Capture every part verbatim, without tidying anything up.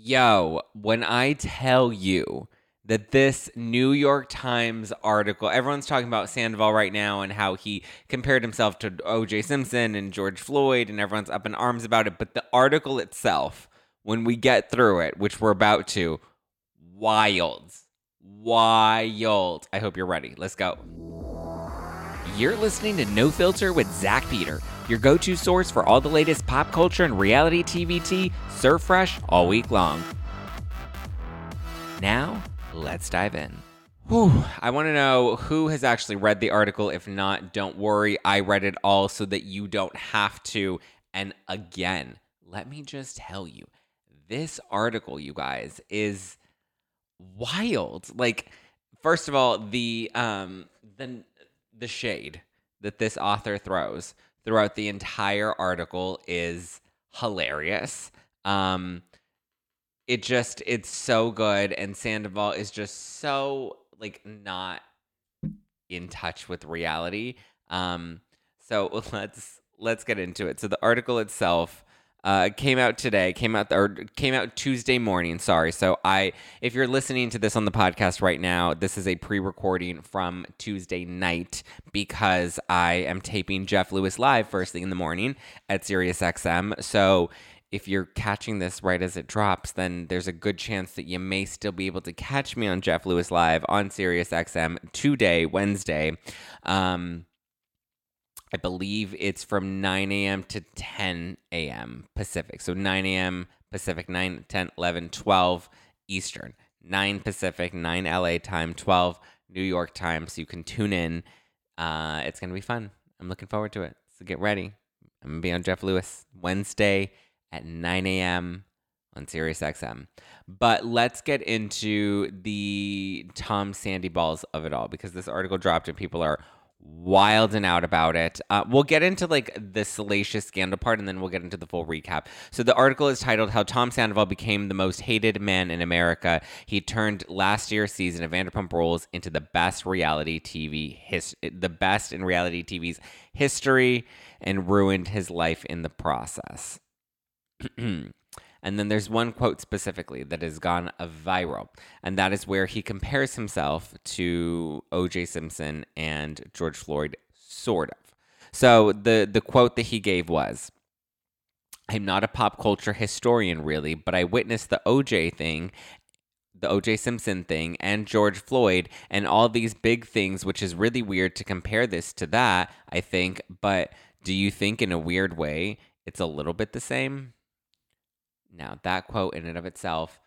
Yo, when I tell you that this New York Times article, everyone's talking about Sandoval right now and how he compared himself to O J. Simpson and George Floyd, and everyone's up in arms about it. But the article itself, when we get through it, which we're about to, wild, wild. I hope you're ready. Let's go. You're listening to No Filter with Zach Peter, your go-to source for all the latest pop culture and reality T V tea, served fresh all week long. Now, let's dive in. Whew. I want to know who has actually read the article. If not, don't worry. I read it all so that you don't have to. And again, let me just tell you, this article, you guys, is wild. Like, first of all, the um, the the shade that this author throws throughout the entire article is hilarious. Um It just, it's so good, and Sandoval is just so, like, not in touch with reality. Um, so let's let's get into it. So the article itself uh, came out today, came out or came out Tuesday morning. Sorry. So I, if you're listening to this on the podcast right now, this is a pre-recording from Tuesday night because I am taping Jeff Lewis live first thing in the morning at Sirius X M. So if you're catching this right as it drops, then there's a good chance that you may still be able to catch me on Jeff Lewis Live on Sirius X M today, Wednesday. Um, I believe it's from nine a.m. to ten a.m. Pacific. So nine a.m. Pacific, nine, ten, eleven, twelve Eastern, nine Pacific, nine L A time, twelve New York time. So you can tune in. Uh, it's going to be fun. I'm looking forward to it. So get ready. I'm going to be on Jeff Lewis Wednesday at nine a.m. on Sirius X M. But let's get into the Tom Sandy balls of it all, because this article dropped and people are wilding out about it. Uh, we'll get into like the salacious scandal part, and then we'll get into the full recap. So the article is titled "How Tom Sandoval Became the Most Hated Man in America. He Turned Last Year's Season of Vanderpump Rules into the Best Reality T V his- the Best in Reality T V's History, and Ruined His Life in the Process." And then there's one quote specifically that has gone viral, and that is where he compares himself to O J. Simpson and George Floyd, sort of. So the, the quote that he gave was, "I'm not a pop culture historian, really, but I witnessed the O J thing, the O J. Simpson thing, and George Floyd, and all these big things, which is really weird to compare this to that, I think. But do you think in a weird way it's a little bit the same?" Now, that quote in and of itself,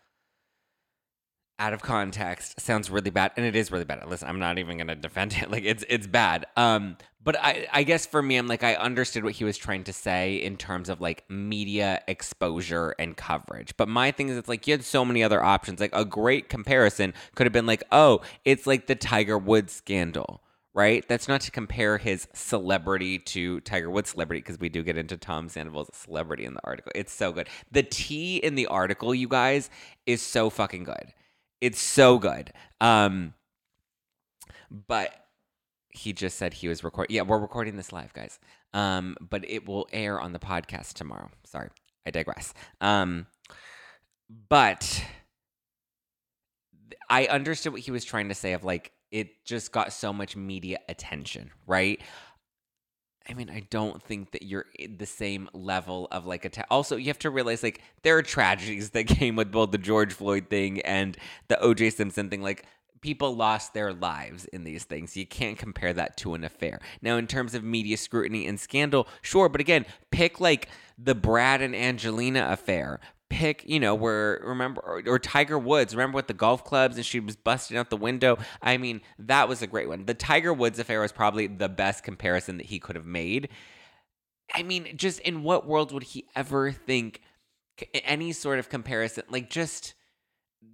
out of context, sounds really bad. And it is really bad. Listen, I'm not even going to defend it. Like, it's it's bad. Um, but I, I guess for me, I'm like, I understood what he was trying to say in terms of, like, media exposure and coverage. But my thing is, it's like, you had so many other options. Like, a great comparison could have been like, oh, it's like the Tiger Woods scandal. Right? That's not to compare his celebrity to Tiger Woods' celebrity, because we do get into Tom Sandoval's celebrity in the article. It's so good. The tea in the article, you guys, is so fucking good. It's so good. Um, but he just said he was recording. Yeah, we're recording this live, guys. Um, but it will air on the podcast tomorrow. Sorry, I digress. Um, but I understood what he was trying to say of, like, it just got so much media attention, right? I mean, I don't think that you're in the same level of like attack. Also, you have to realize, like, there are tragedies that came with both the George Floyd thing and the O J. Simpson thing. Like, people lost their lives in these things. You can't compare that to an affair. Now, in terms of media scrutiny and scandal, sure. But again, pick like the Brad and Angelina affair. Pick, you know, where, remember, or, or Tiger Woods, remember with the golf clubs and she was busting out the window? I mean, that was a great one. The Tiger Woods affair was probably the best comparison that he could have made. I mean, just in what world would he ever think any sort of comparison? Like, just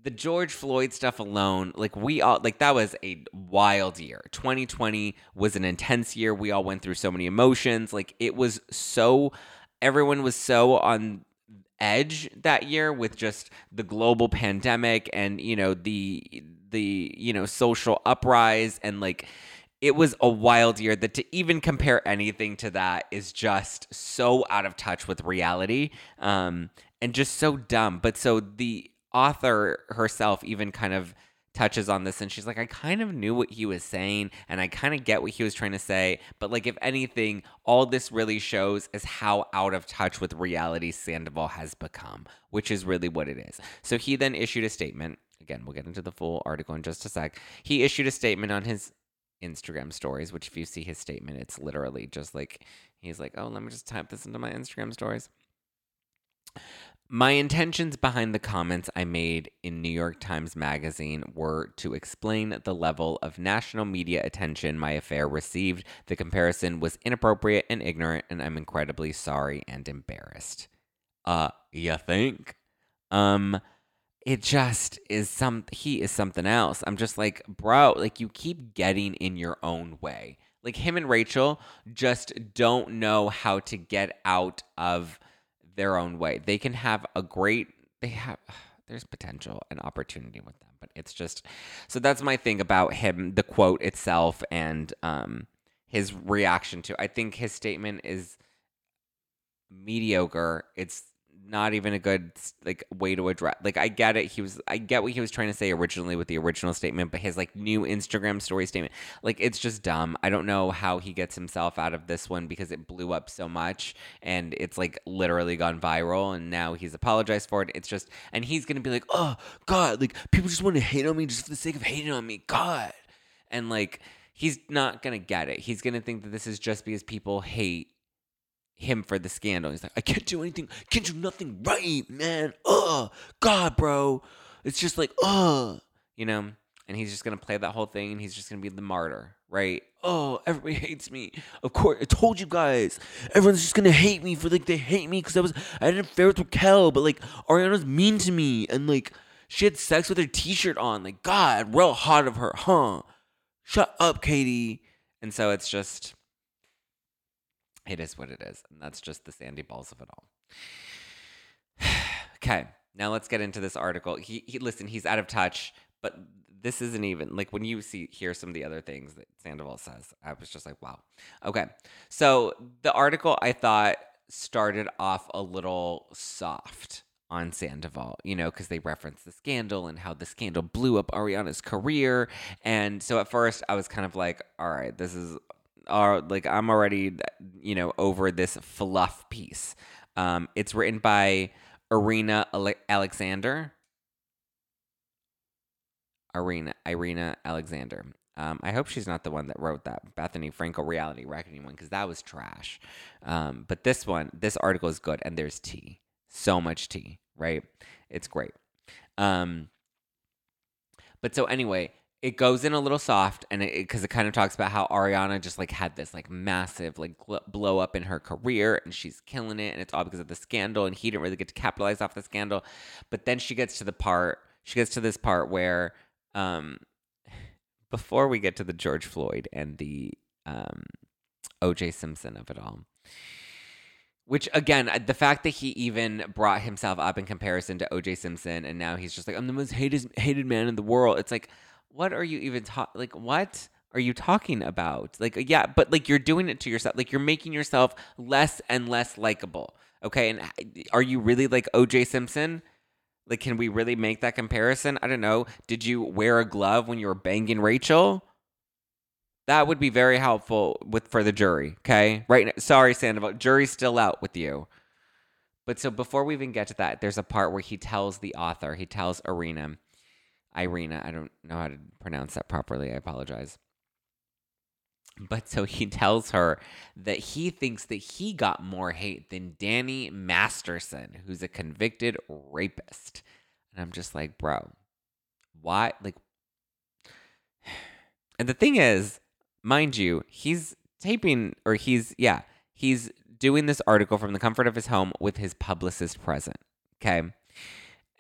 the George Floyd stuff alone, like, we all, like, that was a wild year. twenty twenty was an intense year. We all went through so many emotions. Like, it was so, everyone was so on edge that year with just the global pandemic and, you know, the, the, you know, social uprise. And like, it was a wild year that to even compare anything to that is just so out of touch with reality. Um, and just so dumb. But so the author herself even kind of touches on this, and she's like, I kind of knew what he was saying, and I kind of get what he was trying to say, but like, if anything, all this really shows is how out of touch with reality Sandoval has become, which is really what it is. So he then issued a statement. Again, we'll get into the full article in just a sec. He issued a statement on his Instagram stories, which if you see his statement, it's literally just like, he's like, oh, let me just type this into my Instagram stories. My intentions behind the comments I made in New York Times Magazine were to explain the level of national media attention my affair received. The comparison was inappropriate and ignorant, and I'm incredibly sorry and embarrassed. Uh, you think? Um... It just is some, he is something else. I'm just like, bro, like you keep getting in your own way. Like him and Rachel just don't know how to get out of their own way. They can have a great, they have, there's potential and opportunity with them, but it's just, so that's my thing about him, the quote itself and um, his reaction to, I think his statement is mediocre. It's not even a good like way to address. Like I get it. He was, I get what he was trying to say originally with the original statement, but his like new Instagram story statement, like it's just dumb. I don't know how he gets himself out of this one because it blew up so much and it's like literally gone viral and now he's apologized for it. It's just, and he's going to be like, oh God, like people just want to hate on me just for the sake of hating on me. God. And like, he's not going to get it. He's going to think that this is just because people hate him for the scandal. He's like, I can't do anything. Can't do nothing right, man. Ugh. God, bro. It's just like, ugh. You know? And he's just going to play that whole thing and he's just going to be the martyr, right? Oh, everybody hates me. Of course. I told you guys. Everyone's just going to hate me for like, they hate me because I was, I had an affair with Raquel, but like, Ariana's mean to me. And like, she had sex with her t-shirt on. Like, God, real hot of her, huh? Shut up, Katie. And so it's just, it is what it is, and that's just the sandy balls of it all. Okay, now let's get into this article. He, he, listen, he's out of touch, but this isn't even, like, when you see hear some of the other things that Sandoval says, I was just like, wow. Okay, so the article, I thought, started off a little soft on Sandoval, you know, because they referenced the scandal and how the scandal blew up Ariana's career, and so at first, I was kind of like, all right, this is... Are like I'm already, you know, over this fluff piece. Um, it's written by Irina Ale- Aleksander. Irina, Irina Aleksander. Um, I hope she's not the one that wrote that Bethany Frankel Reality Reckoning one because that was trash. Um, but this one, this article is good, and there's tea, so much tea, right? It's great. Um, but so anyway. It goes in a little soft and it because it, it kind of talks about how Ariana just like had this like massive like gl- blow up in her career and she's killing it and it's all because of the scandal and he didn't really get to capitalize off the scandal. But then she gets to the part, she gets to this part where um, before we get to the George Floyd and the um, O J. Simpson of it all, which, again, the fact that he even brought himself up in comparison to O J. Simpson and now he's just like, I'm the most hated, hated man in the world. It's like, what are you even ta- like? What are you talking about? Like, yeah, but like you're doing it to yourself. Like you're making yourself less and less likable. Okay, and are you really like O J. Simpson? Like, can we really make that comparison? I don't know. Did you wear a glove when you were banging Rachel? That would be very helpful with for the jury. Okay, right now, sorry, Sandoval, jury's still out with you. But so before we even get to that, there's a part where he tells the author, he tells Irina. Irina, I don't know how to pronounce that properly. I apologize. But so he tells her that he thinks that he got more hate than Danny Masterson, who's a convicted rapist. And I'm just like, bro, why? Like, and the thing is, mind you, he's taping or he's, yeah, he's doing this article from the comfort of his home with his publicist present. Okay.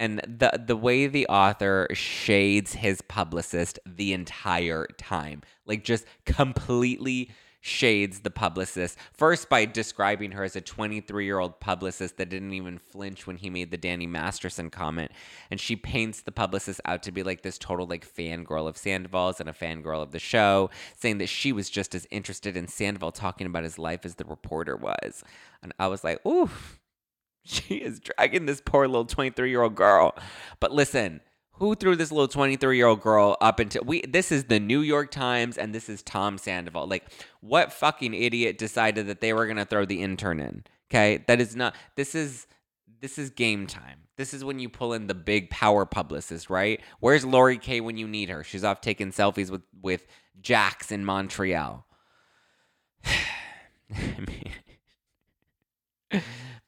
And the the way the author shades his publicist the entire time, like just completely shades the publicist. First by describing her as a twenty-three-year-old publicist that didn't even flinch when he made the Danny Masterson comment. And she paints the publicist out to be like this total like fangirl of Sandoval's and a fangirl of the show, saying that she was just as interested in Sandoval talking about his life as the reporter was. And I was like, ooh, She is dragging this poor little twenty-three-year-old girl. But listen, who threw this little twenty-three-year-old girl up into... we? This is the New York Times, and this is Tom Sandoval. Like, what fucking idiot decided that they were going to throw the intern in? Okay? That is not... This is... This is game time. This is when you pull in the big power publicist, right? Where's Lori Kay when you need her? She's off taking selfies with, with Jax in Montreal. I mean...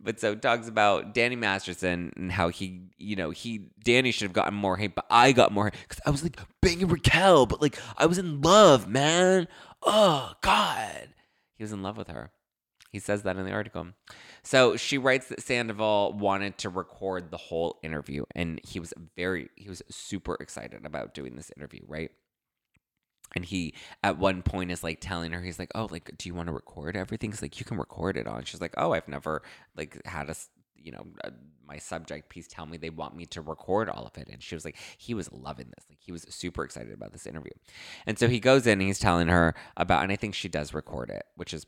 But so it talks about Danny Masterson and how he, you know, he, Danny should have gotten more hate, but I got more hate because I was like banging Raquel, but like I was in love, man. Oh, God. He was in love with her. He says that in the article. So she writes that Sandoval wanted to record the whole interview and he was very, he was super excited about doing this interview, right? And he, at one point, is, like, telling her, he's like, oh, like, do you want to record everything? He's like, you can record it on. She's like, oh, I've never, like, had a, you know, a, my subject piece tell me they want me to record all of it. And she was like, he was loving this. Like, he was super excited about this interview. And so he goes in and he's telling her about, and I think she does record it, which is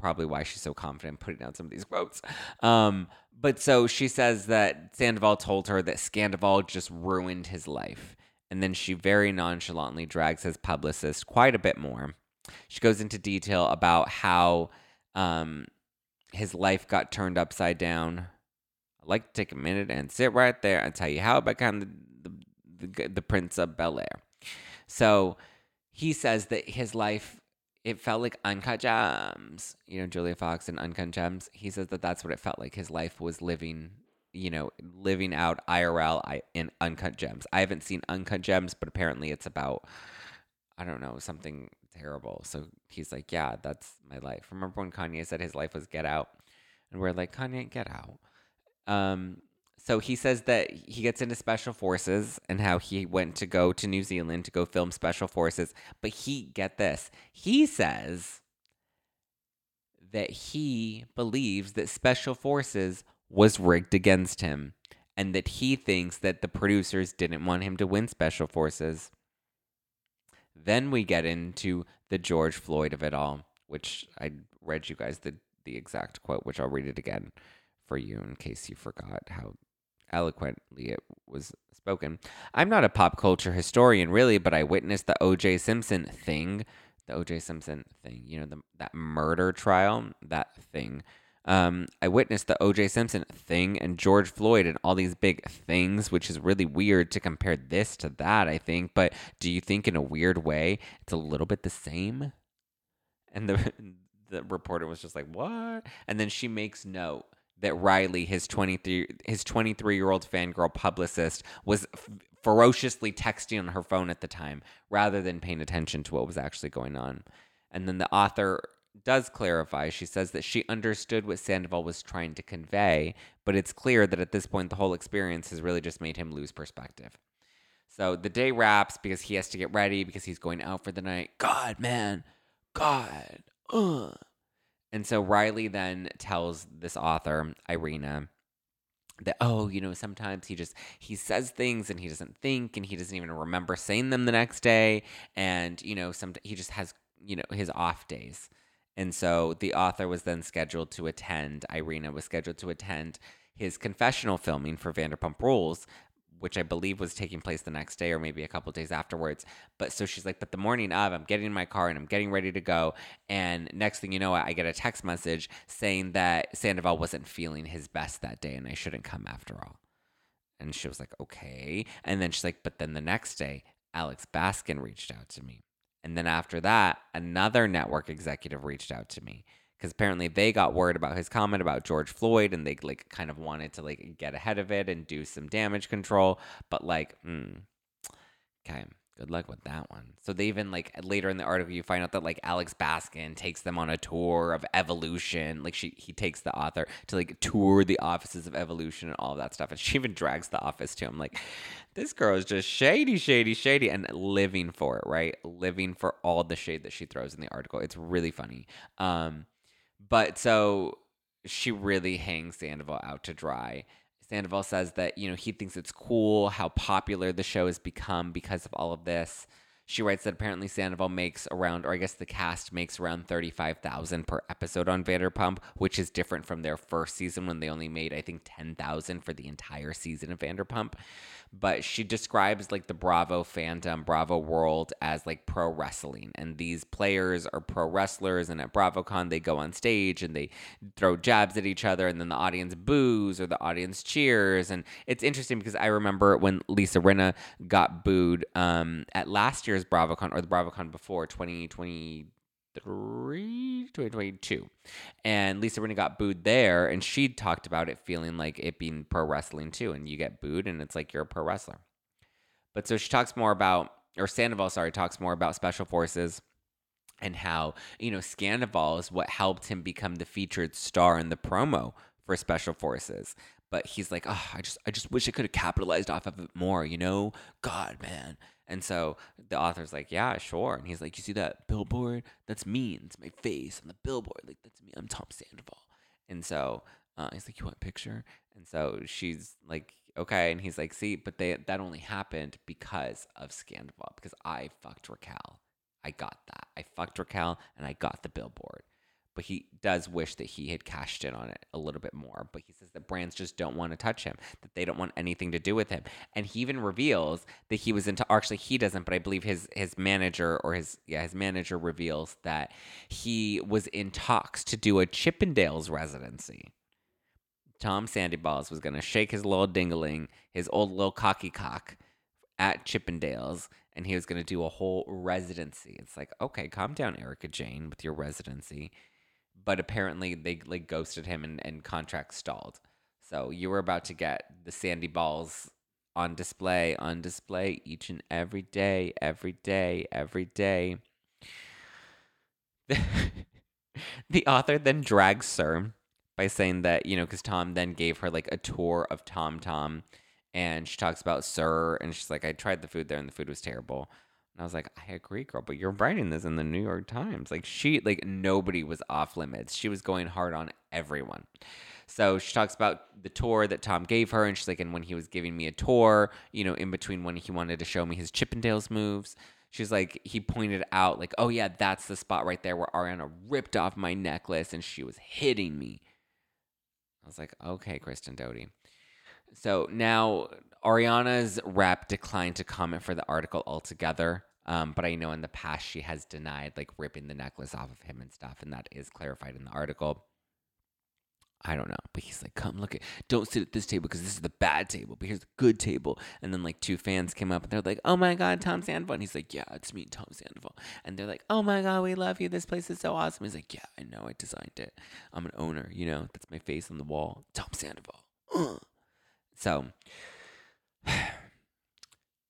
probably why she's so confident putting out some of these quotes. Um, but so she says that Sandoval told her that Scandoval just ruined his life. And then she very nonchalantly drags his publicist quite a bit more. She goes into detail about how um, his life got turned upside down. I'd like to take a minute and sit right there and tell you how I became the, the, the, the Prince of Bel-Air. So he says that his life, it felt like Uncut Gems. You know, Julia Fox and Uncut Gems. He says that that's what it felt like. His life was living... you know, living out I R L in Uncut Gems. I haven't seen Uncut Gems, but apparently it's about, I don't know, something terrible. So he's like, yeah, that's my life. Remember when Kanye said his life was Get Out? And we're like, Kanye, get out. Um, so he says that he gets into Special Forces and how he went to go to New Zealand to go film Special Forces. But he, get this, he says that he believes that Special Forces was rigged against him, and that he thinks that the producers didn't want him to win Special Forces. Then we get into the George Floyd of it all, which I read you guys the, the exact quote, which I'll read it again for you in case you forgot how eloquently it was spoken. I'm not a pop culture historian, really, but I witnessed the O J. Simpson thing. The O J. Simpson thing, you know, the, that murder trial, that thing. Um, I witnessed the O J. Simpson thing and George Floyd and all these big things, which is really weird to compare this to that, I think. But do you think in a weird way, it's a little bit the same? And the the reporter was just like, what? And then she makes note that Riley, his twenty-three, his twenty-three-year-old fangirl publicist, was f- ferociously texting on her phone at the time rather than paying attention to what was actually going on. And then the author does clarify. She says that she understood what Sandoval was trying to convey, but it's clear that at this point the whole experience has really just made him lose perspective. So the day wraps because he has to get ready because he's going out for the night. God, man. God. Ugh. And so Riley then tells this author, Irina, that, oh, you know, sometimes he just, he says things and he doesn't think and he doesn't even remember saying them the next day. And, you know, some, he just has, you know, his off days. And so the author was then scheduled to attend, Irina was scheduled to attend his confessional filming for Vanderpump Rules, which I believe was taking place the next day or maybe a couple of days afterwards. But so she's like, but the morning of, I'm getting in my car and I'm getting ready to go. And next thing you know, I get a text message saying that Sandoval wasn't feeling his best that day and I shouldn't come after all. And she was like, okay. And then she's like, but then the next day, Alex Baskin reached out to me. And then after that, another network executive reached out to me because apparently they got worried about his comment about George Floyd and they like kind of wanted to like get ahead of it and do some damage control. But like, mm, okay, good luck with that one. So they even like later in the article, you find out that like Alex Baskin takes them on a tour of Evolution. Like she, he takes the author to like tour the offices of Evolution and all of that stuff. And she even drags the office to him like, this girl is just shady, shady, shady, and living for it, right? Living for all the shade that she throws in the article. It's really funny. Um, but so she really hangs Sandoval out to dry. Sandoval says that, you know, he thinks it's cool how popular the show has become because of all of this. She writes that apparently Sandoval makes around, or I guess the cast makes around thirty-five thousand dollars per episode on Vanderpump, which is different from their first season when they only made, I think, ten thousand dollars for the entire season of Vanderpump. But she describes like the Bravo fandom, Bravo world as like pro wrestling. And these players are pro wrestlers, and at BravoCon they go on stage and they throw jabs at each other, and then the audience boos or the audience cheers. And it's interesting because I remember when Lisa Rinna got booed um, at last year's BravoCon, or the BravoCon before, twenty twenty-three, twenty twenty-two, and Lisa Rinna got booed there, and she talked about it feeling like it being pro wrestling too, and you get booed and it's like you're a pro wrestler. But so she talks more about, or Sandoval, sorry, talks more about Special Forces and how, you know, Sandoval is what helped him become the featured star in the promo for Special Forces. But he's like, oh, I just, I just wish I could have capitalized off of it more, you know? God, man. And so the author's like, yeah, sure. And he's like, you see that billboard? That's me. It's my face on the billboard. Like, that's me. I'm Tom Sandoval. And so uh, he's like, you want a picture? And so she's like, okay. And he's like, see, but they, that only happened because of Sandoval, because I fucked Raquel. I got that. I fucked Raquel, and I got the billboard. But he does wish that he had cashed in on it a little bit more. But he says that brands just don't want to touch him, that they don't want anything to do with him. And he even reveals that he was into, actually he doesn't, but I believe his his manager or his, yeah, his manager reveals that he was in talks to do a Chippendales residency. Tom Sandoval was going to shake his little dingling, his old little cocky cock at Chippendales, and he was going to do a whole residency. It's like, okay, calm down, Erica Jane, with your residency. But apparently they like ghosted him, and, and contracts stalled. So you were about to get the Sandy Balls on display, on display each and every day, every day, every day. The author then drags Sir by saying that, you know, because Tom then gave her like a tour of Tom Tom. And she talks about Sir, and she's like, I tried the food there and the food was terrible. And I was like, I agree, girl, but you're writing this in the New York Times. Like, she, like, nobody was off limits. She was going hard on everyone. So she talks about the tour that Tom gave her, and she's like, and when he was giving me a tour, you know, in between when he wanted to show me his Chippendales moves, she's like, he pointed out, like, oh, yeah, that's the spot right there where Ariana ripped off my necklace, and she was hitting me. I was like, okay, Kristen Doty. So now Ariana's rep declined to comment for the article altogether, um, but I know in the past she has denied like ripping the necklace off of him and stuff, and that is clarified in the article. I don't know, but he's like, come look at, don't sit at this table because this is the bad table, but here's the good table. And then like two fans came up and they're like, oh my God, Tom Sandoval. And he's like, yeah, it's me, Tom Sandoval. And they're like, oh my God, we love you. This place is so awesome. He's like, yeah, I know, I designed it. I'm an owner, you know, that's my face on the wall. Tom Sandoval. Uh. So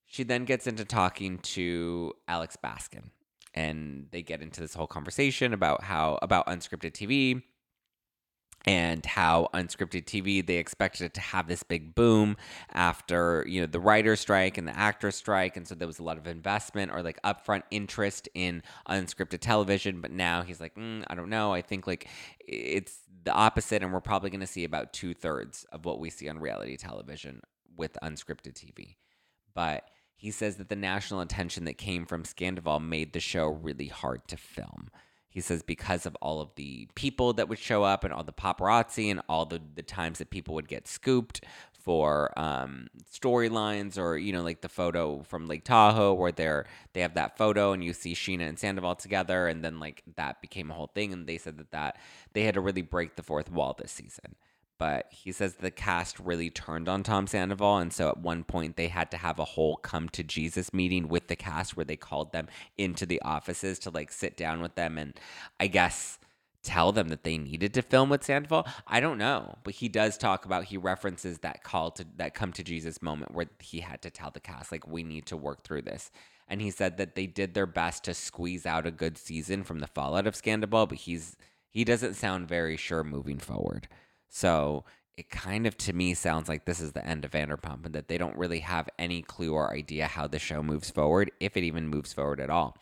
she then gets into talking to Alex Baskin, and they get into this whole conversation about how, about unscripted T V, and how unscripted T V, they expected it to have this big boom after, you know, the writer's strike and the actor's strike. And so there was a lot of investment or like upfront interest in unscripted television. But now he's like, mm, I don't know. I think like it's the opposite. And we're probably going to see about two thirds of what we see on reality television with unscripted T V. But he says that the national attention that came from Sandoval made the show really hard to film. He says because of all of the people that would show up and all the paparazzi and all the, the times that people would get scooped for um, storylines, or, you know, like the photo from Lake Tahoe where they're, they have that photo and you see Sheena and Sandoval together, and then like that became a whole thing. And they said that, that they had to really break the fourth wall this season. But he says the cast really turned on Tom Sandoval, and so at one point they had to have a whole come to Jesus meeting with the cast where they called them into the offices to like sit down with them and I guess tell them that they needed to film with Sandoval. I don't know, but he does talk about, he references that call to that come to Jesus moment where he had to tell the cast like, we need to work through this. And he said that they did their best to squeeze out a good season from the fallout of Sandoval, but he's he doesn't sound very sure moving forward. So it kind of, to me, sounds like this is the end of Vanderpump, and that they don't really have any clue or idea how the show moves forward, if it even moves forward at all.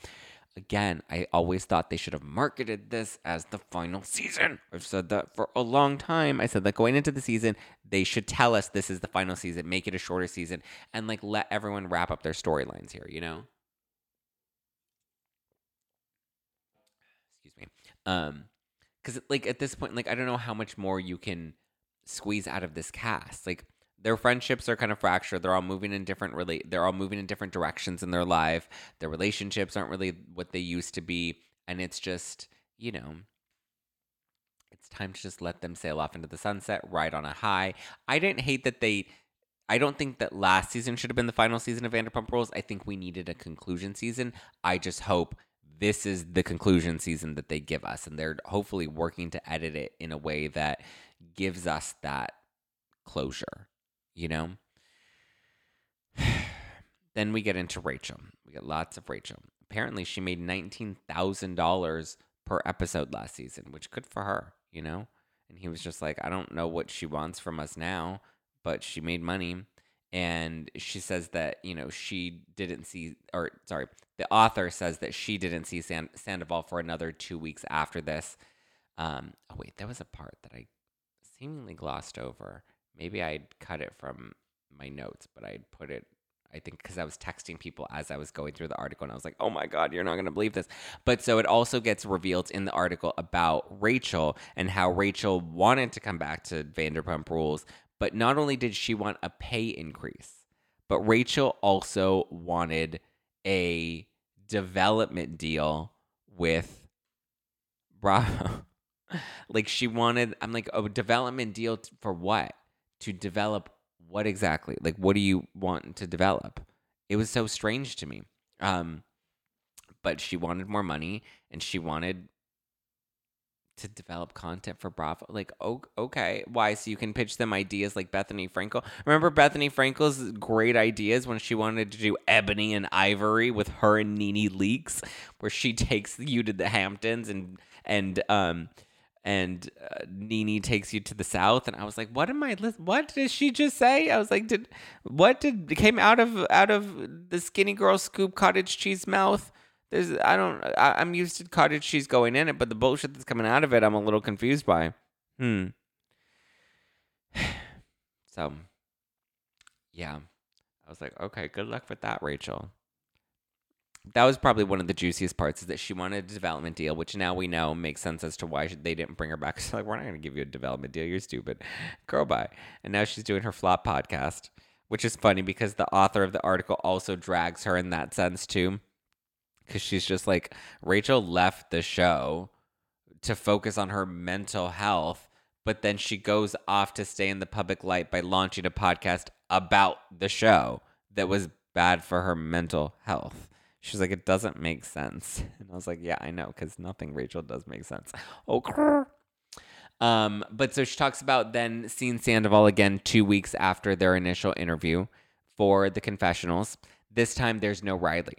Again, I always thought they should have marketed this as the final season. I've said that for a long time. I said that going into the season, they should tell us this is the final season, make it a shorter season, and like let everyone wrap up their storylines here, you know? Um, because like at this point, like I don't know how much more you can squeeze out of this cast. Like their friendships are kind of fractured. They're all moving in different relate. They're all moving in different directions in their life. Their relationships aren't really what they used to be, and it's just, you know, it's time to just let them sail off into the sunset, ride on a high. I didn't hate that they. I don't think that last season should have been the final season of Vanderpump Rules. I think we needed a conclusion season. I just hope this is the conclusion season that they give us, and they're hopefully working to edit it in a way that gives us that closure, you know? Then we get into Rachel. We get lots of Rachel. Apparently she made nineteen thousand dollars per episode last season, which good for her, you know? And he was just like, I don't know what she wants from us now, but she made money. And she says that, you know, she didn't see, or sorry, the author says that she didn't see San- Sandoval for another two weeks after this. Um, oh, wait, there was a part that I seemingly glossed over. Maybe I'd cut it from my notes, but I'd put it, I think, because I was texting people as I was going through the article, and I was like, oh my God, you're not going to believe this. But so it also gets revealed in the article about Rachel and how Rachel wanted to come back to Vanderpump Rules. But not only did she want a pay increase, but Rachel also wanted a development deal with Bravo. Like she wanted, I'm like, a development deal t- for what? To develop what exactly? Like, what do you want to develop? It was so strange to me. Um, but she wanted more money, and she wanted to develop content for Bravo. Like, oh, okay. Why? So you can pitch them ideas like Bethany Frankel. Remember Bethany Frankel's great ideas when she wanted to do Ebony and Ivory with her and Nene Leakes, where she takes you to the Hamptons and and um and uh, Nene takes you to the South. And I was like, what am I? What did she just say? I was like, did what did came out of out of the skinny girl scoop cottage cheese mouth? There's, I don't, I, I'm used to cottage cheese going in it, but the bullshit that's coming out of it, I'm a little confused by. Hmm. So, yeah. I was like, okay, good luck with that, Rachel. That was probably one of the juiciest parts, is that she wanted a development deal, which now we know makes sense as to why they didn't bring her back. She's like, we're not going to give you a development deal. You're stupid. Girl, bye. And now she's doing her flop podcast, which is funny because the author of the article also drags her in that sense, too. Because she's just like, Rachel left the show to focus on her mental health, but then she goes off to stay in the public light by launching a podcast about the show that was bad for her mental health. She's like, it doesn't make sense. And I was like, yeah, I know, because nothing Rachel does make sense. Okay. Um, but so she talks about then seeing Sandoval again two weeks after their initial interview for the confessionals. This time there's no Riley.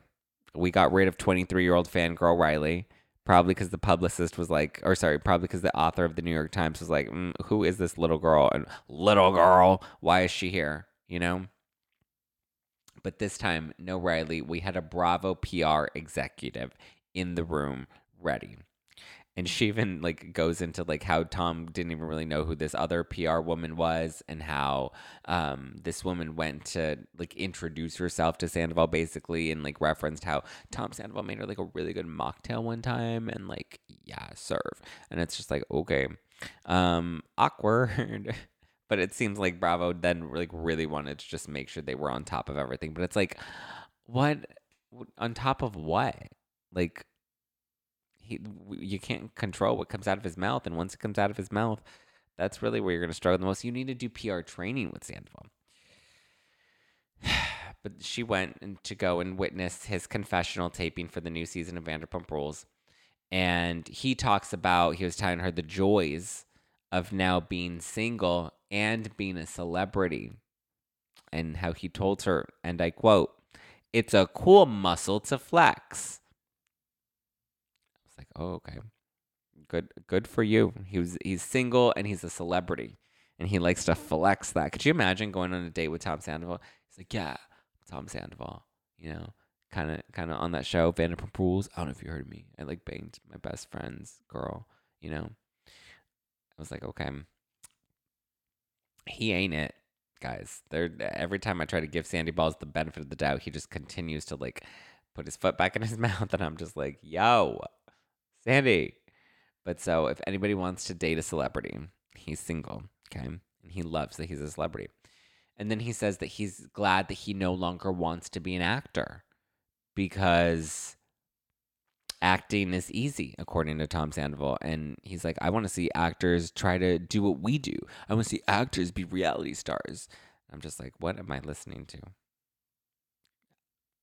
We got rid of twenty-three-year-old fangirl Riley, probably because the publicist was like, or sorry, probably because the author of the New York Times was like, mm, who is this little girl? And little girl, why is she here? You know? But this time, no Riley. We had a Bravo P R executive in the room ready. And she even like goes into like how Tom didn't even really know who this other P R woman was, and how um, this woman went to like introduce herself to Sandoval basically, and like referenced how Tom Sandoval made her like a really good mocktail one time, and like, yeah, serve. And it's just like, okay, um, awkward. But it seems like Bravo then like really wanted to just make sure they were on top of everything. But it's like, what? On top of what? Like, He, you can't control what comes out of his mouth. And once it comes out of his mouth, that's really where you're going to struggle the most. You need to do P R training with Sandoval. But she went to go and witness his confessional taping for the new season of Vanderpump Rules. And he talks about, he was telling her the joys of now being single and being a celebrity. And how he told her, and I quote, "It's a cool muscle to flex." Like, oh, okay, good, good for you. He was, he's single and he's a celebrity, and he likes to flex that. Could you imagine going on a date with Tom Sandoval? He's like, yeah, Tom Sandoval, you know, kind of, kind of on that show, Vanderpump Rules. I don't know if you heard of me. I like banged my best friend's girl, you know. I was like, okay, he ain't it, guys. They're, every time I try to give Sandy Balls the benefit of the doubt, he just continues to like put his foot back in his mouth, and I'm just like, yo. Sandy, But so if anybody wants to date a celebrity, he's single, okay? And he loves that he's a celebrity. And then he says that he's glad that he no longer wants to be an actor because acting is easy, according to Tom Sandoval. And he's like, I want to see actors try to do what we do. I want to see actors be reality stars. I'm just like, what am I listening to?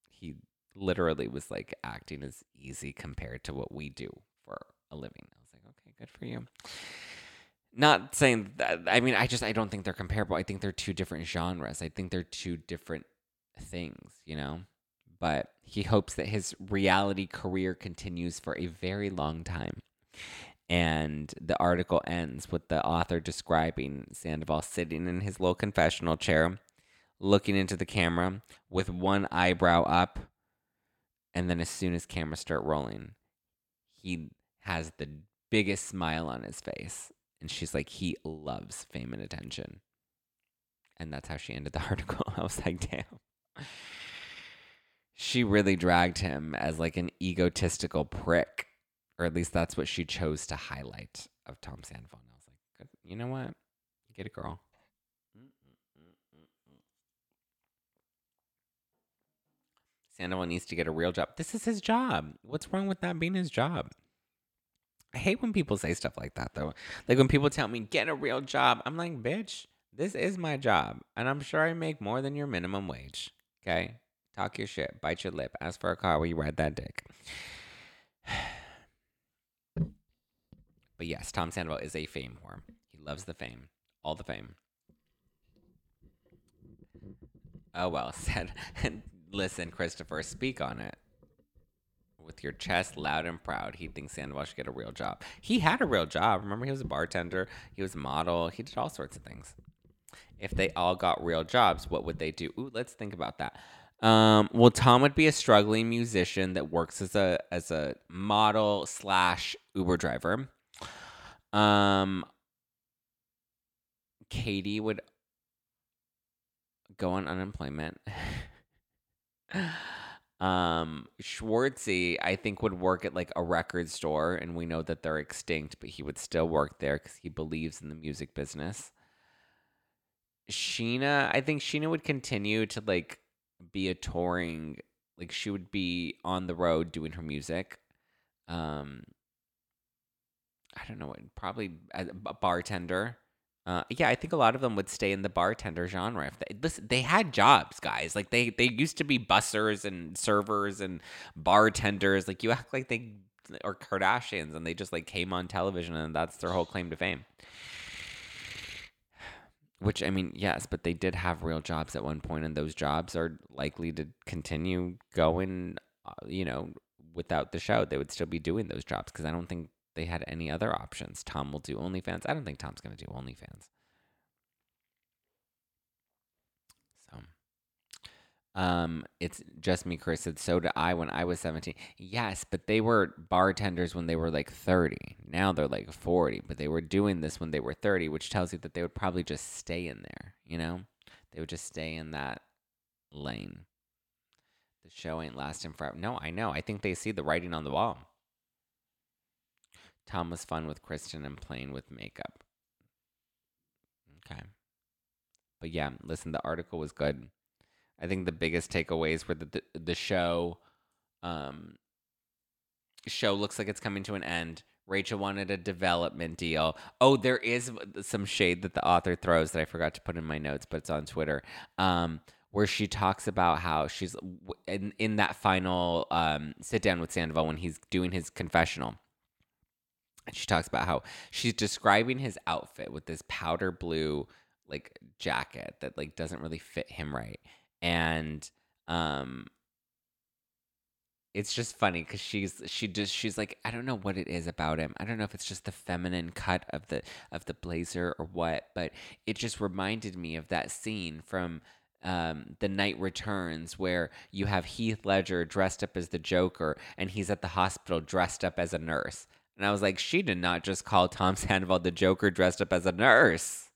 He literally was like, acting is easy compared to what we do for a living. I was like, okay, good for you. Not saying that, I mean, I just, I don't think they're comparable. I think they're two different genres. I think they're two different things, you know? But he hopes that his reality career continues for a very long time. And the article ends with the author describing Sandoval sitting in his little confessional chair, looking into the camera with one eyebrow up. And then as soon as cameras start rolling, he has the biggest smile on his face. And she's like, he loves fame and attention. And that's how she ended the article. I was like, damn. She really dragged him as like an egotistical prick. Or at least that's what she chose to highlight of Tom Sandoval. And I was like, good. You know what? You get a girl. Sandoval needs to get a real job. This is his job. What's wrong with that being his job? I hate when people say stuff like that, though. Like when people tell me, get a real job. I'm like, bitch, this is my job. And I'm sure I make more than your minimum wage. Okay? Talk your shit. Bite your lip. Ask for a car where you ride that dick. But yes, Tom Sandoval is a fame whore. He loves the fame. All the fame. Oh, well said. Listen, Christopher, speak on it. With your chest loud and proud, he thinks Sandoval should get a real job. He had a real job. Remember, he was a bartender. He was a model. He did all sorts of things. If they all got real jobs, what would they do? Ooh, let's think about that. Um, well, Tom would be a struggling musician that works as a as a model slash Uber driver. Um, Katie would go on unemployment. Um, Schwartzy, I think, would work at like a record store, and we know that they're extinct, but he would still work there because he believes in the music business. Sheena, I think Sheena would continue to like be a touring, like she would be on the road doing her music. Um, I don't know what, probably a bartender. Uh, yeah, I think a lot of them would stay in the bartender genre. If they, listen, they had jobs, guys. Like they, they used to be bussers and servers and bartenders. Like you act like they are Kardashians and they just like came on television and that's their whole claim to fame. Which I mean, yes, but they did have real jobs at one point, and those jobs are likely to continue going. Uh, you know, without the show, they would still be doing those jobs because I don't think they had any other options. Tom will do OnlyFans. I don't think Tom's going to do OnlyFans. So, um, it's just me, Chris. It's so did I when I was seventeen. Yes, but they were bartenders when they were like thirty. Now they're like forty, but they were doing this when they were thirty, which tells you that they would probably just stay in there, you know? They would just stay in that lane. The show ain't lasting forever. No, I know. I think they see the writing on the wall. Tom was fun with Kristen and playing with makeup. Okay. But yeah, listen, the article was good. I think the biggest takeaways were that the, the show, um, show looks like it's coming to an end. Rachel wanted a development deal. Oh, there is some shade that the author throws that I forgot to put in my notes, but it's on Twitter, um, where she talks about how she's in, in that final um, sit down with Sandoval when he's doing his confessional. And she talks about how she's describing his outfit with this powder blue, like, jacket that, like, doesn't really fit him right. And um, it's just funny because she's she just she's like, I don't know what it is about him. I don't know if it's just the feminine cut of the of the blazer or what, but it just reminded me of that scene from Um, The Knight Returns, where you have Heath Ledger dressed up as the Joker, and he's at the hospital dressed up as a nurse. And I was like, she did not just call Tom Sandoval the Joker dressed up as a nurse.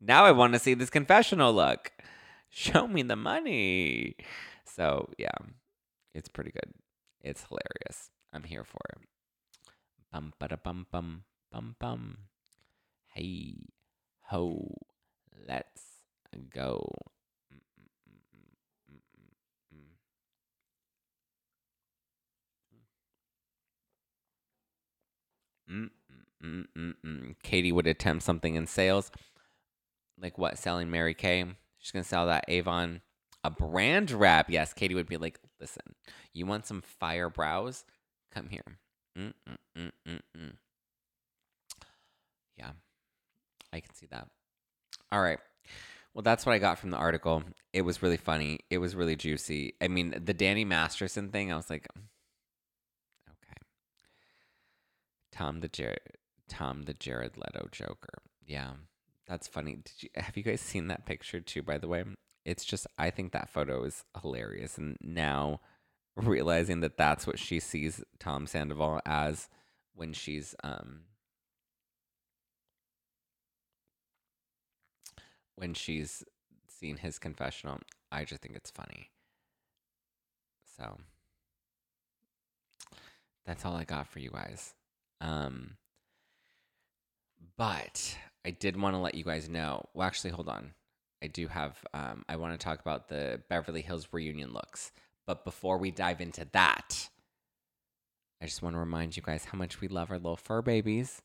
Now I want to see this confessional look. Show me the money. So, yeah, it's pretty good. It's hilarious. I'm here for it. Bum bada bum bum bum bum. Hey ho, let's go. Mm, mm, mm, mm. Katie would attempt something in sales. Like what? Selling Mary Kay? She's going to sell that Avon a brand wrap. Yes, Katie would be like, listen, you want some fire brows? Come here. Mm, mm, mm, mm, mm. Yeah, I can see that. All right. Well, that's what I got from the article. It was really funny. It was really juicy. I mean, the Danny Masterson thing, I was like... Tom the Jared, Tom the Jared Leto Joker. Yeah, that's funny. Did you have you guys seen that picture too? By the way, it's just I think that photo is hilarious. And now realizing that that's what she sees Tom Sandoval as when she's um when she's seen his confessional, I just think it's funny. So that's all I got for you guys. Um, but I did want to let you guys know, well, actually, hold on. I do have, um, I want to talk about the Beverly Hills reunion looks, but before we dive into that, I just want to remind you guys how much we love our little fur babies.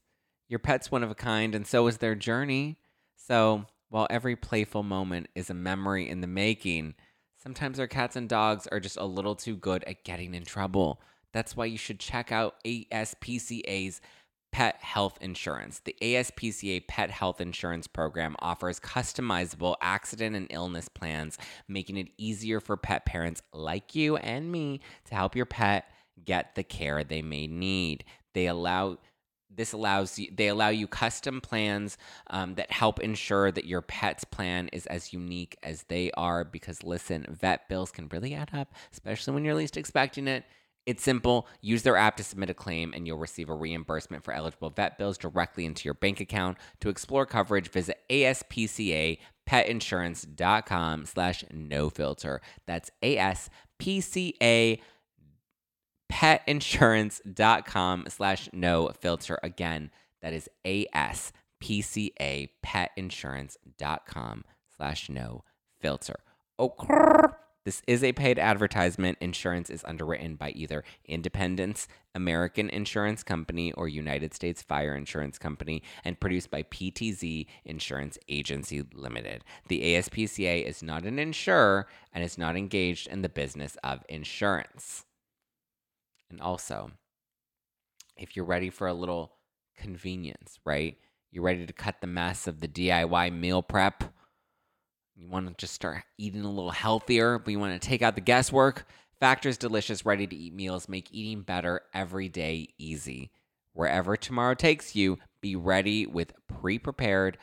Your pet's one of a kind, and so is their journey. So while every playful moment is a memory in the making, sometimes our cats and dogs are just a little too good at getting in trouble. That's why you should check out A S P C A's Pet Health Insurance. The A S P C A Pet Health Insurance Program offers customizable accident and illness plans, making it easier for pet parents like you and me to help your pet get the care they may need. They allow this allows you, they allow you custom plans um, that help ensure that your pet's plan is as unique as they are. Because listen, vet bills can really add up, especially when you're least expecting it. It's simple. Use their app to submit a claim and you'll receive a reimbursement for eligible vet bills directly into your bank account. To explore coverage, visit aspcapetinsurance.com slash no filter. That's aspcapetinsurance.com slash no filter. Again, that is aspcapetinsurance.com slash no filter. Okay. This is a paid advertisement. Insurance is underwritten by either Independence, American Insurance Company, or United States Fire Insurance Company, and produced by P T Z Insurance Agency Limited. The A S P C A is not an insurer and is not engaged in the business of insurance. And also, if you're ready for a little convenience, right? You're ready to cut the mess of the D I Y meal prep. You want to just start eating a little healthier, but you want to take out the guesswork? Factor's delicious, ready-to-eat meals make eating better every day easy. Wherever tomorrow takes you, be ready with pre-prepared,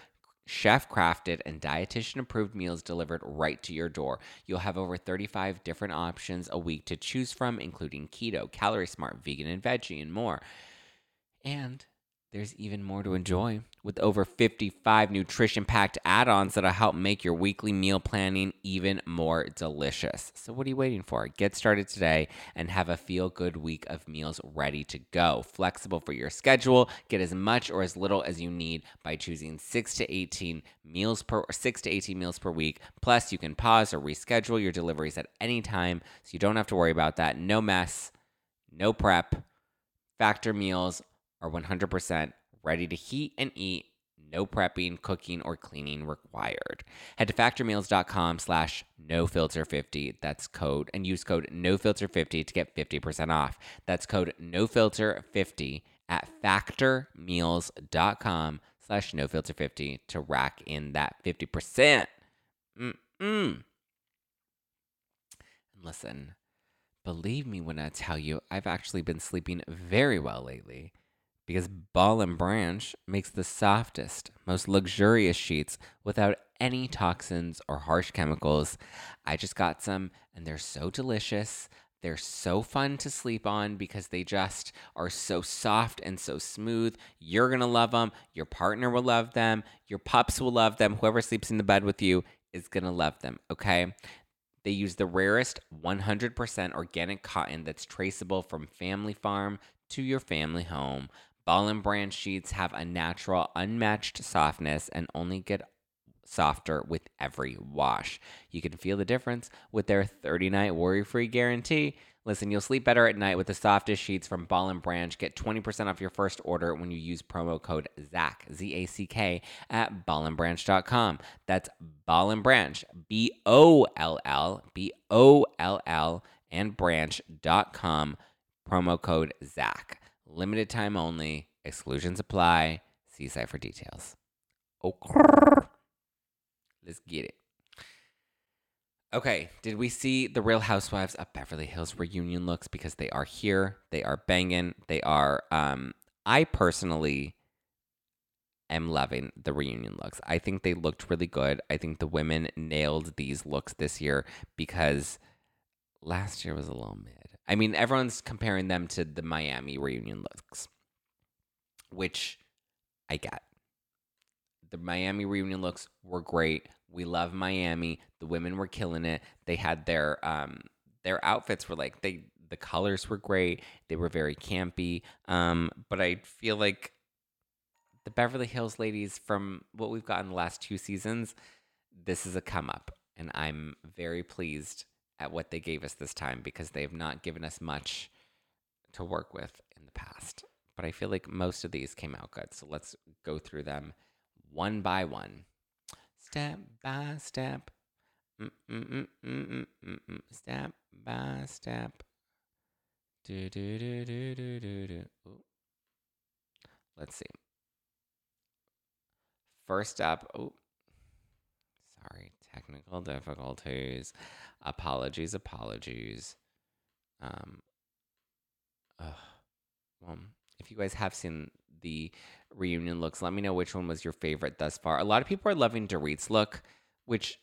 chef-crafted, and dietitian-approved meals delivered right to your door. You'll have over thirty-five different options a week to choose from, including keto, calorie-smart, vegan, and veggie, and more. And... there's even more to enjoy with over fifty-five nutrition-packed add-ons that'll help make your weekly meal planning even more delicious. So what are you waiting for? Get started today and have a feel-good week of meals ready to go. Flexible for your schedule. Get as much or as little as you need by choosing six to eighteen meals per six to eighteen meals per week. Plus, you can pause or reschedule your deliveries at any time, so you don't have to worry about that. No mess, no prep. Factor meals are one hundred percent ready to heat and eat, no prepping, cooking, or cleaning required. Head to factormeals.com slash nofilter50, that's code, and use code nofilter fifty to get fifty percent off. That's code nofilter fifty at factormeals.com slash nofilter50 to rack in that fifty percent. Mm-mm. And listen, believe me when I tell you, I've actually been sleeping very well lately because Ball and Branch makes the softest, most luxurious sheets without any toxins or harsh chemicals. I just got some and they're so delicious. They're so fun to sleep on because they just are so soft and so smooth. You're going to love them. Your partner will love them. Your pups will love them. Whoever sleeps in the bed with you is going to love them, okay? They use the rarest one hundred percent organic cotton that's traceable from family farm to your family home. Ball and Branch sheets have a natural, unmatched softness and only get softer with every wash. You can feel the difference with their thirty-night worry-free guarantee. Listen, you'll sleep better at night with the softest sheets from Ball and Branch. Get twenty percent off your first order when you use promo code Zach, Z A C K, at ball and branch dot com. That's Ball and Branch, B O L L, B O L L, and branch dot com, promo code Zach. Limited time only. Exclusions apply. See site for details. Okay. Let's get it. Okay, did we see the Real Housewives of Beverly Hills reunion looks? Because they are here. They are banging. They are, um, I personally am loving the reunion looks. I think they looked really good. I think the women nailed these looks this year because last year was a little mid. I mean, everyone's comparing them to the Miami reunion looks, which I get. The Miami reunion looks were great. We love Miami. The women were killing it. They had their um their outfits were like they the colors were great. They were very campy. Um, but I feel like the Beverly Hills ladies, from what we've gotten the last two seasons, this is a come up, and I'm very pleased at what they gave us this time because they have not given us much to work with in the past. But I feel like most of these came out good. So let's go through them one by one. Step by step. Mm-mm-mm-mm-mm-mm-mm. Step by step. Do do do do do do do. Let's see. First up, oh, sorry. Technical difficulties. Apologies, apologies. Um, uh, well, if you guys have seen the reunion looks, let me know which one was your favorite thus far. A lot of people are loving Dorit's look, which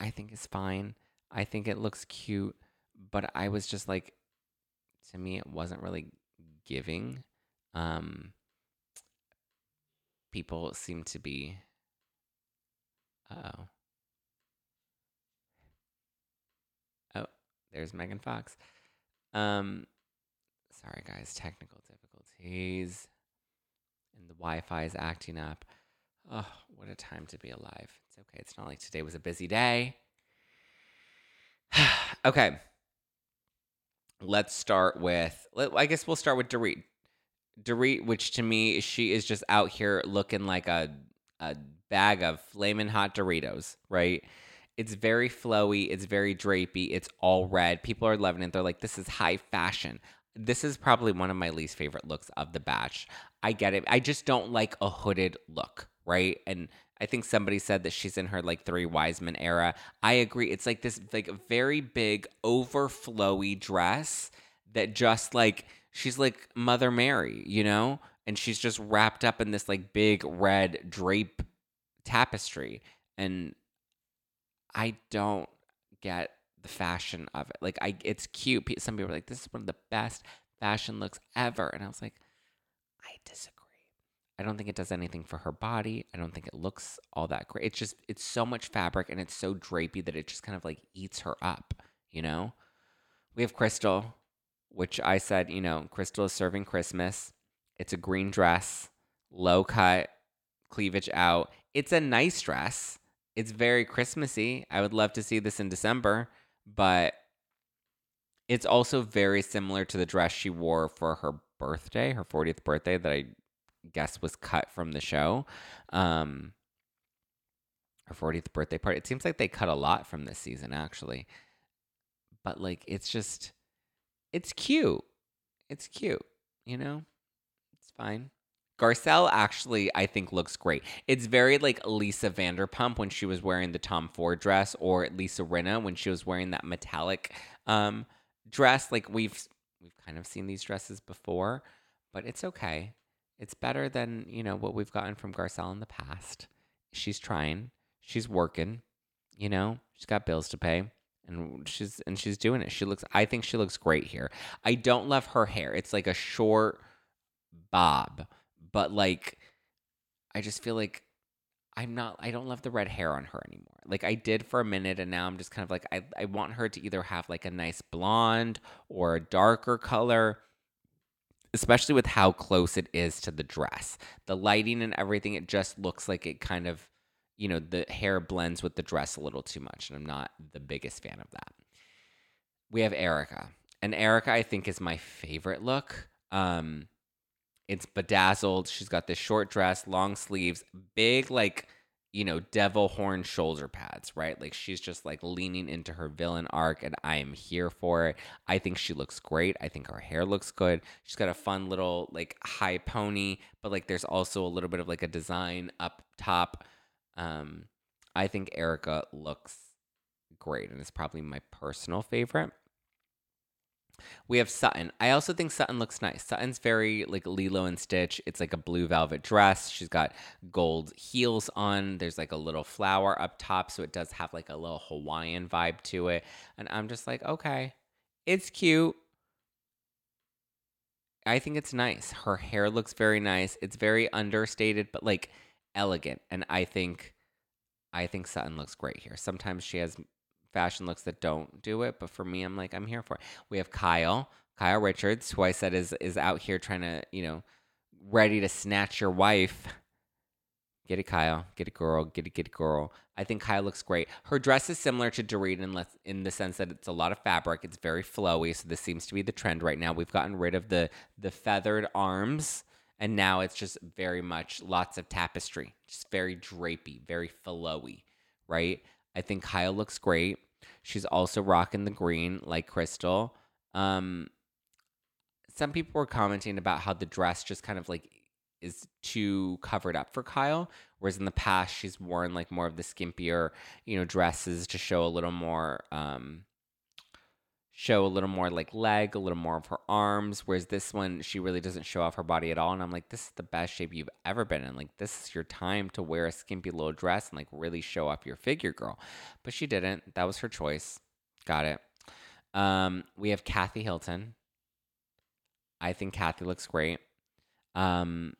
I think is fine. I think it looks cute, but I was just like, to me, it wasn't really giving. Um, people seem to be, uh-oh. There's Megan Fox. Um, sorry, guys. Technical difficulties. And the Wi-Fi is acting up. Oh, what a time to be alive. It's okay. It's not like today was a busy day. Okay. Let's start with... I guess we'll start with Dorit. Dorit, which to me, she is just out here looking like a, a bag of flaming hot Doritos, right? It's very flowy. It's very drapey. It's all red. People are loving it. They're like, this is high fashion. This is probably one of my least favorite looks of the batch. I get it. I just don't like a hooded look, right? And I think somebody said that she's in her, like, Three Wise Men era. I agree. It's like this, like, very big, overflowy dress that just, like, she's like Mother Mary, you know? And she's just wrapped up in this, like, big red drape tapestry. And I don't get the fashion of it. Like, I, it's cute. Some people were like, this is one of the best fashion looks ever. And I was like, I disagree. I don't think it does anything for her body. I don't think it looks all that great. It's just, it's so much fabric and it's so drapey that it just kind of like eats her up, you know? We have Crystal, which I said, you know, Crystal is serving Christmas. It's a green dress, low cut, cleavage out. It's a nice dress. It's very Christmassy. I would love to see this in December, but it's also very similar to the dress she wore for her birthday, her fortieth birthday, that I guess was cut from the show. Um, her fortieth birthday party. It seems like they cut a lot from this season, actually. But, like, it's just, it's cute. It's cute, you know? It's fine. Garcelle actually, I think, looks great. It's very like Lisa Vanderpump when she was wearing the Tom Ford dress, or Lisa Rinna when she was wearing that metallic um, dress. Like we've we've kind of seen these dresses before, but it's okay. It's better than, you know, what we've gotten from Garcelle in the past. She's trying. She's working. You know, she's got bills to pay. And she's and she's doing it. She looks. I think she looks great here. I don't love her hair. It's like a short bob. But, like, I just feel like I'm not, I don't love the red hair on her anymore. Like, I did for a minute, and now I'm just kind of like, I, I want her to either have, like, a nice blonde or a darker color. especially with how close it is to the dress. The lighting and everything, it just looks like it kind of, you know, the hair blends with the dress a little too much, and I'm not the biggest fan of that. We have Erica, and Erica, I think, is my favorite look. Um, it's bedazzled. She's got this short dress, long sleeves, big, like, you know, devil horn shoulder pads, right? Like, she's just like leaning into her villain arc, and I am here for it. I think she looks great. I think her hair looks good. She's got a fun little like high pony, but like there's also a little bit of like a design up top. Um, I think Erica looks great, and it's probably my personal favorite. We have Sutton. I also think Sutton looks nice. Sutton's very like Lilo and Stitch. It's like a blue velvet dress. She's got gold heels on. There's like a little flower up top, so it does have like a little Hawaiian vibe to it. And I'm just like, okay, it's cute. I think it's nice. Her hair looks very nice. It's very understated, but like elegant. And I think, I think Sutton looks great here. Sometimes she has fashion looks that don't do it, but for me, I'm like, I'm here for it. We have Kyle, Kyle Richards, who I said is is out here trying to, you know, ready to snatch your wife. Get it, Kyle. Get it, girl. Get it, get it, girl. I think Kyle looks great. Her dress is similar to Dorit in, in the sense that it's a lot of fabric. It's very flowy, so this seems to be the trend right now. We've gotten rid of the the feathered arms, and now it's just very much lots of tapestry. Just very drapey, very flowy, right? I think Kyle looks great. She's also rocking the green like Crystal. Um, some people were commenting about how the dress just kind of like is too covered up for Kyle, whereas in the past she's worn like more of the skimpier, you know, dresses to show a little more, um, show a little more like leg, a little more of her arms. Whereas this one, she really doesn't show off her body at all. And I'm like, this is the best shape you've ever been in. Like, this is your time to wear a skimpy little dress and like really show off your figure, girl. But she didn't. That was her choice. Got it. Um, we have Kathy Hilton. I think Kathy looks great. Um,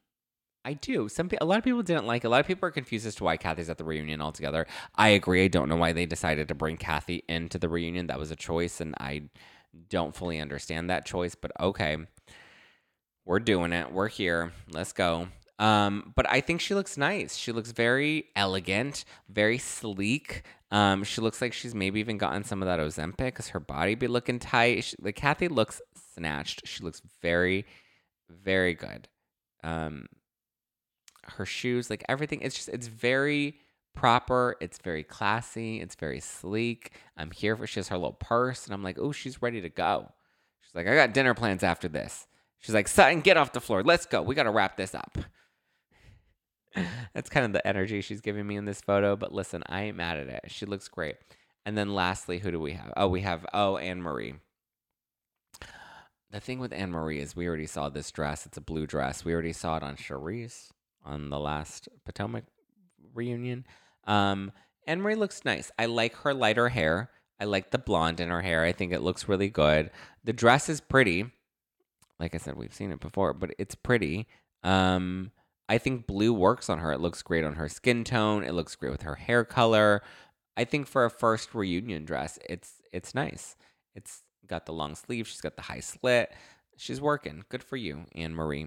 I do. Some a lot of people didn't like it. A lot of people are confused as to why Kathy's at the reunion altogether. I agree. I don't know why they decided to bring Kathy into the reunion. That was a choice, and I don't fully understand that choice. But okay, we're doing it. We're here. Let's go. Um, but I think she looks nice. She looks very elegant, very sleek. Um, she looks like she's maybe even gotten some of that Ozempic because her body be looking tight. She, like Kathy looks snatched. She looks very, very good. Um. Her shoes, like everything, it's just, it's very proper. It's very classy. It's very sleek. I'm here for, she has her little purse. And I'm like, oh, she's ready to go. She's like, I got dinner plans after this. She's like, Sutton, get off the floor. Let's go. We got to wrap this up. That's kind of the energy she's giving me in this photo. But listen, I ain't mad at it. She looks great. And then lastly, who do we have? Oh, we have, oh, Anne-Marie. The thing with Anne-Marie is we already saw this dress. It's a blue dress. We already saw it on Charisse on the last Potomac reunion. Um, Anne-Marie looks nice. I like her lighter hair. I like the blonde in her hair. I think it looks really good. The dress is pretty. Like I said, we've seen it before, but it's pretty. Um, I think blue works on her. It looks great on her skin tone. It looks great with her hair color. I think for a first reunion dress, it's it's nice. It's got the long sleeve. She's got the high slit. She's working. Good for you, Anne-Marie.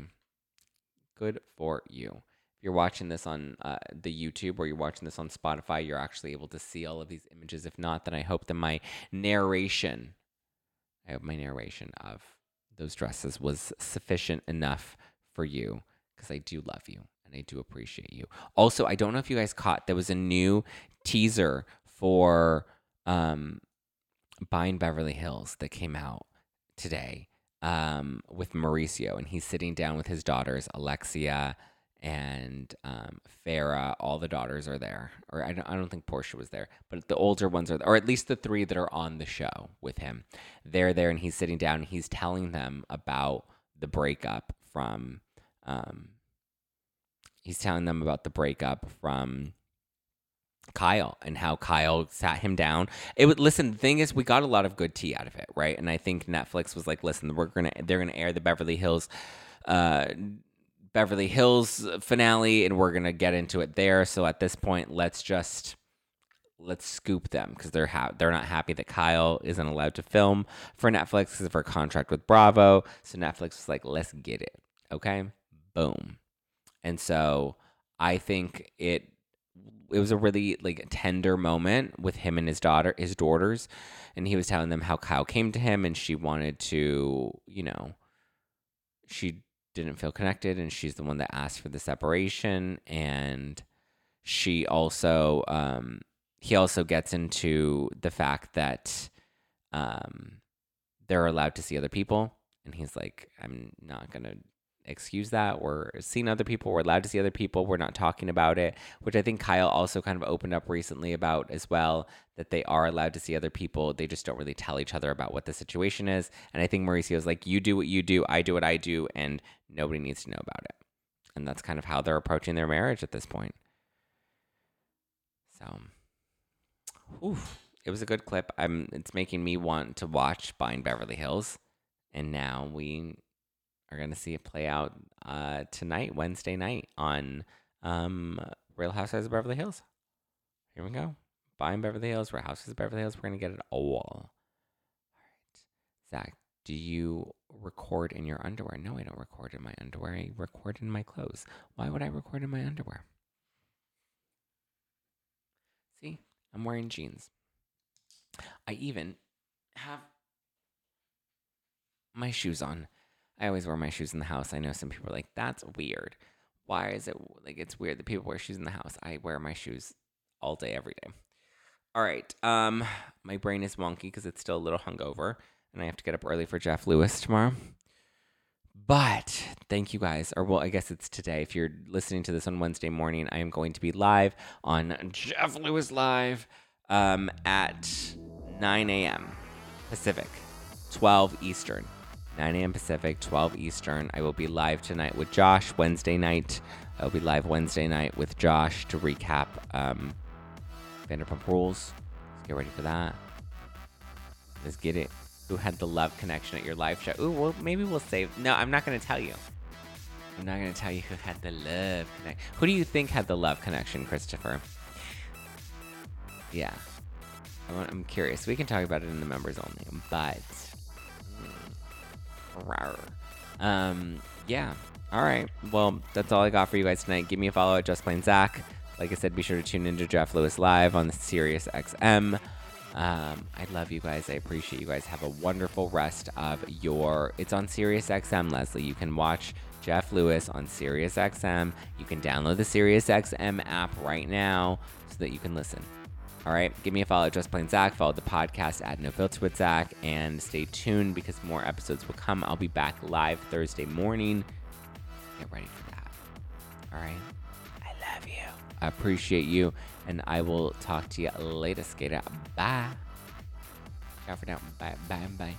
Good for you. If you're watching this on uh, the YouTube or you're watching this on Spotify, you're actually able to see all of these images. If not, then I hope that my narration, I hope my narration of those dresses was sufficient enough for you, because I do love you and I do appreciate you. Also, I don't know if you guys caught, there was a new teaser for um, Buying Beverly Hills that came out today. Um, with Mauricio, and he's sitting down with his daughters, Alexia and um, Farah. All the daughters are there, or I don't, I don't think Portia was there, but the older ones are, or at least the three that are on the show with him. They're there, and he's sitting down, and he's telling them about the breakup from. Um, he's telling them about the breakup from Kyle, and how Kyle sat him down. It would listen. The thing is, we got a lot of good tea out of it, right? And I think Netflix was like, "Listen, we're gonna they're gonna air the Beverly Hills, uh, Beverly Hills finale, and we're gonna get into it there." So at this point, let's just let's scoop them because they're ha- they're not happy that Kyle isn't allowed to film for Netflix because of her contract with Bravo. So Netflix was like, let's get it. Okay, boom. And so I think it it was a really like tender moment with him and his daughter, his daughters, and he was telling them how Kyle came to him and she wanted to, you know, she didn't feel connected and she's the one that asked for the separation. And she also, um, he also gets into the fact that um, they're allowed to see other people. And he's like, I'm not going to excuse that. We're seeing other people. We're allowed to see other people. We're not talking about it, which I think Kyle also kind of opened up recently about as well, that they are allowed to see other people. They just don't really tell each other about what the situation is. And I think Mauricio's like, you do what you do. I do what I do. And nobody needs to know about it. And that's kind of how they're approaching their marriage at this point. So, oof, it was a good clip. I'm, it's making me want to watch Buying Beverly Hills. And now we are going to see it play out uh, tonight, Wednesday night, on um, Real Housewives of Beverly Hills. Here we go. Buying Beverly Hills, Real Housewives of Beverly Hills. We're going to get it all. All right. Zach, do you record in your underwear? No, I don't record in my underwear. I record in my clothes. Why would I record in my underwear? See, I'm wearing jeans. I even have my shoes on. I always wear my shoes in the house. I know some people are like, that's weird. Why is it like it's weird that people wear shoes in the house? I wear my shoes all day, every day. All right. Um, my brain is wonky because it's still a little hungover and I have to get up early for Jeff Lewis tomorrow. But thank you guys. Or well, I guess it's today. If you're listening to this on Wednesday morning, I am going to be live on Jeff Lewis Live um, at nine a.m. Pacific, twelve Eastern. nine a.m. Pacific, twelve Eastern. I will be live tonight with Josh Wednesday night. I'll be live Wednesday night with Josh to recap um, Vanderpump Rules. Let's get ready for that. Let's get it. Who had the love connection at your live show? Ooh, well, maybe we'll save. No, I'm not going to tell you. I'm not going to tell you who had the love connection. Who do you think had the love connection, Christopher? Yeah. I want, I'm curious. We can talk about it in the members only, but... Um, yeah. All right. Well, that's all I got for you guys tonight. Give me a follow at Just Plain Zach. Like I said, be sure to tune into Jeff Lewis Live on the Sirius X M. Um, I love you guys. I appreciate you guys. Have a wonderful rest of your... It's on Sirius X M, Leslie. You can watch Jeff Lewis on Sirius X M. You can download the Sirius X M app right now so that you can listen. All right, give me a follow at Just Plain Zach. Follow the podcast at No Filter with Zach. And stay tuned because more episodes will come. I'll be back live Thursday morning. Get ready for that. All right? I love you. I appreciate you. And I will talk to you later, skater. Bye. Ciao for now. Bye, bye, bye.